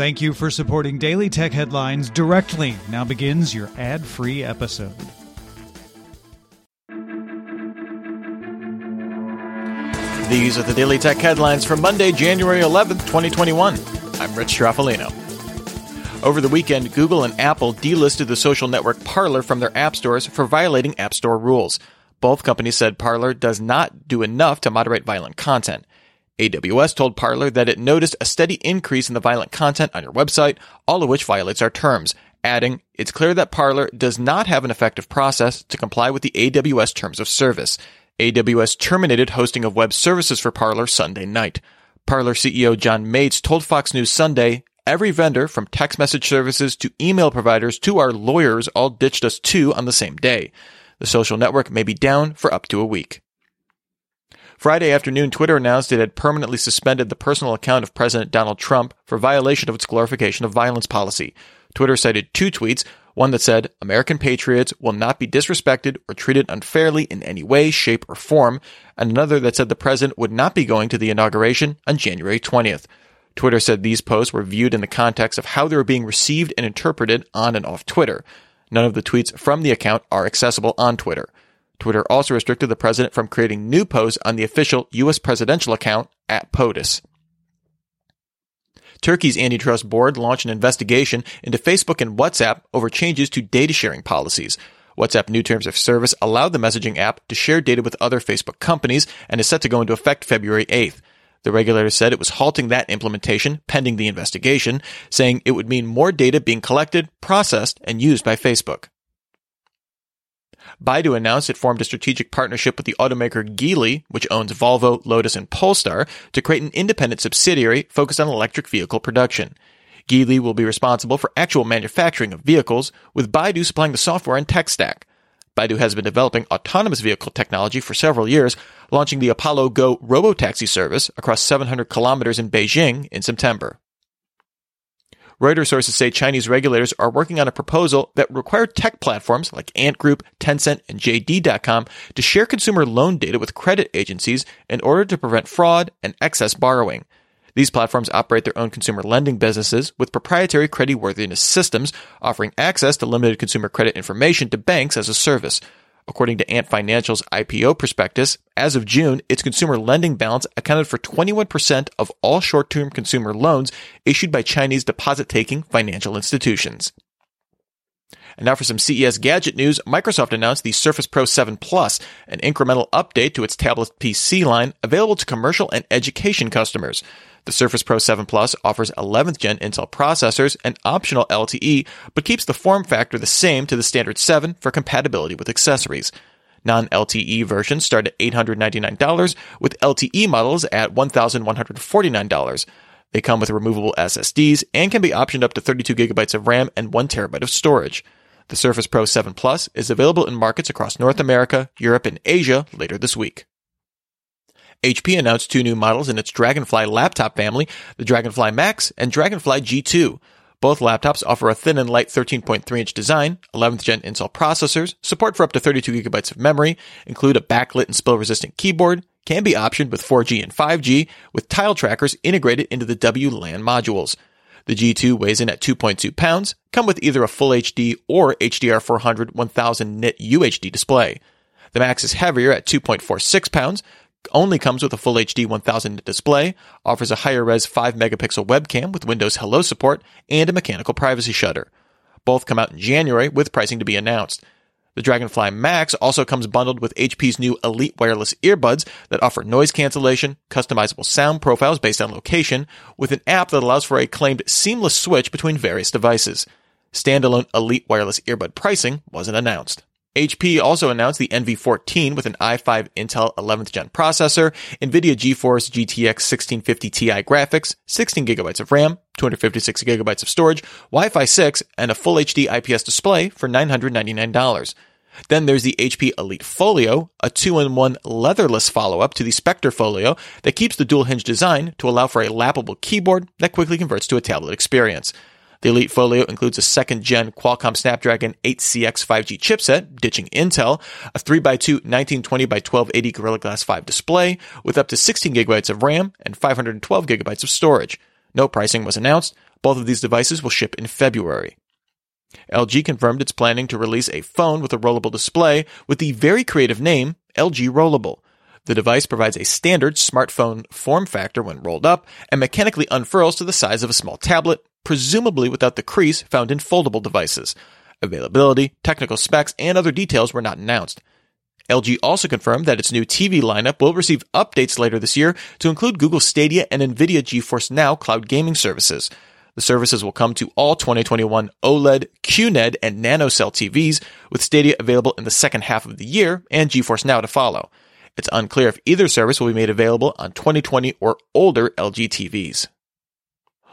Thank you for supporting Daily Tech Headlines directly. Now begins your ad-free episode. These are the Daily Tech Headlines for Monday, January 11th, 2021. I'm Rich Trafalino. Over the weekend, Google and Apple delisted the social network Parler from their app stores for violating app store rules. Both companies said Parler does not do enough to moderate violent content. AWS told Parler that it noticed a steady increase in the violent content on your website, all of which violates our terms, adding, "It's clear that Parler does not have an effective process to comply with the AWS terms of service." AWS terminated hosting of web services for Parler Sunday night. Parler CEO John Mates told Fox News Sunday, "Every vendor, from text message services to email providers to our lawyers, all ditched us too on the same day. The social network may be down for up to a week." Friday afternoon, Twitter announced it had permanently suspended the personal account of President Donald Trump for violation of its glorification of violence policy. Twitter cited two tweets, one that said, "American patriots will not be disrespected or treated unfairly in any way, shape, or form," and another that said the president would not be going to the inauguration on January 20th. Twitter said these posts were viewed in the context of how they were being received and interpreted on and off Twitter. None of the tweets from the account are accessible on Twitter. Twitter also restricted the president from creating new posts on the official U.S. presidential account, @POTUS. Turkey's antitrust board launched an investigation into Facebook and WhatsApp over changes to data sharing policies. WhatsApp new terms of service allowed the messaging app to share data with other Facebook companies and is set to go into effect February 8th. The regulator said it was halting that implementation pending the investigation, saying it would mean more data being collected, processed, and used by Facebook. Baidu announced it formed a strategic partnership with the automaker Geely, which owns Volvo, Lotus, and Polestar, to create an independent subsidiary focused on electric vehicle production. Geely will be responsible for actual manufacturing of vehicles, with Baidu supplying the software and tech stack. Baidu has been developing autonomous vehicle technology for several years, launching the Apollo Go robotaxi service across 700 kilometers in Beijing in September. Reuters sources say Chinese regulators are working on a proposal that required tech platforms like Ant Group, Tencent, and JD.com to share consumer loan data with credit agencies in order to prevent fraud and excess borrowing. These platforms operate their own consumer lending businesses with proprietary creditworthiness systems, offering access to limited consumer credit information to banks as a service. According to Ant Financial's IPO prospectus, as of June, its consumer lending balance accounted for 21% of all short-term consumer loans issued by Chinese deposit-taking financial institutions. And now for some CES gadget news. Microsoft announced the Surface Pro 7 Plus, an incremental update to its tablet PC line available to commercial and education customers. The Surface Pro 7 Plus offers 11th gen Intel processors and optional LTE, but keeps the form factor the same to the standard 7 for compatibility with accessories. Non-LTE versions start at $899, with LTE models at $1,149. They come with removable SSDs and can be optioned up to 32 gigabytes of RAM and 1 terabyte of storage. The Surface Pro 7 Plus is available in markets across North America, Europe, and Asia later this week. HP announced two new models in its Dragonfly laptop family, the Dragonfly Max and Dragonfly G2. Both laptops offer a thin and light 13.3-inch design, 11th gen Intel processors, support for up to 32 gigabytes of memory, include a backlit and spill-resistant keyboard, can be optioned with 4G and 5G, with tile trackers integrated into the WLAN modules. The G2 weighs in at 2.2 pounds, come with either a Full HD or HDR 400 1000 nit UHD display. The Max is heavier at 2.46 pounds, only comes with a Full HD 1000 nit display, offers a higher-res 5-megapixel webcam with Windows Hello support, and a mechanical privacy shutter. Both come out in January, with pricing to be announced. The Dragonfly Max also comes bundled with HP's new Elite wireless earbuds that offer noise cancellation, customizable sound profiles based on location, with an app that allows for a claimed seamless switch between various devices. Standalone Elite wireless earbud pricing wasn't announced. HP also announced the NV14 with an i5 Intel 11th Gen processor, NVIDIA GeForce GTX 1650 Ti graphics, 16GB of RAM, 256GB of storage, Wi-Fi 6, and a Full HD IPS display for $999. Then there's the HP Elite Folio, a 2-in-1 leatherless follow-up to the Spectre Folio that keeps the dual-hinge design to allow for a lappable keyboard that quickly converts to a tablet experience. The Elite Folio includes a 2nd-gen Qualcomm Snapdragon 8CX 5G chipset, ditching Intel, a 3x2 1920x1280 Gorilla Glass 5 display with up to 16GB of RAM and 512GB of storage. No pricing was announced. Both of these devices will ship in February. LG confirmed it's planning to release a phone with a rollable display with the very creative name LG Rollable. The device provides a standard smartphone form factor when rolled up and mechanically unfurls to the size of a small tablet, presumably without the crease found in foldable devices. Availability, technical specs, and other details were not announced. LG also confirmed that its new TV lineup will receive updates later this year to include Google Stadia and NVIDIA GeForce Now cloud gaming services. The services will come to all 2021 OLED, QNED, and NanoCell TVs, with Stadia available in the second half of the year and GeForce Now to follow. It's unclear if either service will be made available on 2020 or older LG TVs.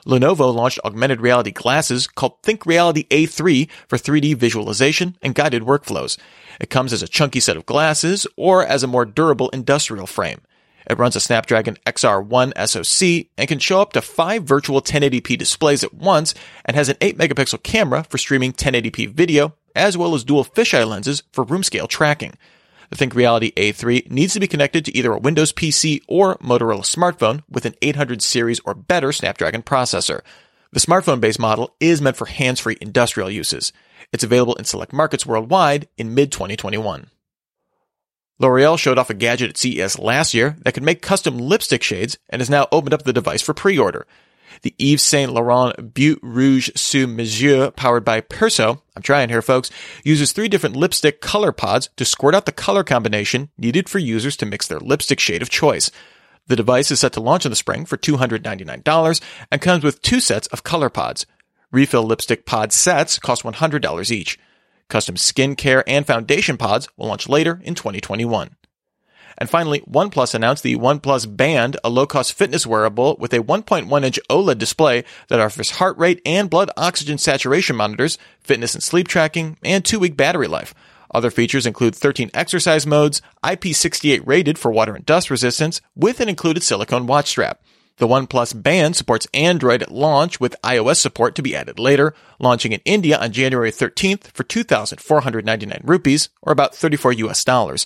Lenovo launched augmented reality glasses called ThinkReality A3 for 3D visualization and guided workflows. It comes as a chunky set of glasses or as a more durable industrial frame. It runs a Snapdragon XR1 SoC and can show up to 5 virtual 1080p displays at once and has an 8-megapixel camera for streaming 1080p video, as well as dual fisheye lenses for room-scale tracking. The ThinkReality A3 needs to be connected to either a Windows PC or Motorola smartphone with an 800 series or better Snapdragon processor. The smartphone-based model is meant for hands-free industrial uses. It's available in select markets worldwide in mid-2021. L'Oreal showed off a gadget at CES last year that could make custom lipstick shades and has now opened up the device for pre-order. The Yves Saint Laurent Butte Rouge Sous Mesure, powered by Perso, I'm trying here folks, uses 3 different lipstick color pods to squirt out the color combination needed for users to mix their lipstick shade of choice. The device is set to launch in the spring for $299 and comes with 2 sets of color pods. Refill lipstick pod sets cost $100 each. Custom skincare and foundation pods will launch later in 2021. And finally, OnePlus announced the OnePlus Band, a low-cost fitness wearable with a 1.1-inch OLED display that offers heart rate and blood oxygen saturation monitors, fitness and sleep tracking, and 2-week battery life. Other features include 13 exercise modes, IP68 rated for water and dust resistance, with an included silicone watch strap. The OnePlus Band supports Android at launch, with iOS support to be added later, launching in India on January 13th for 2,499 rupees, or about $34 US.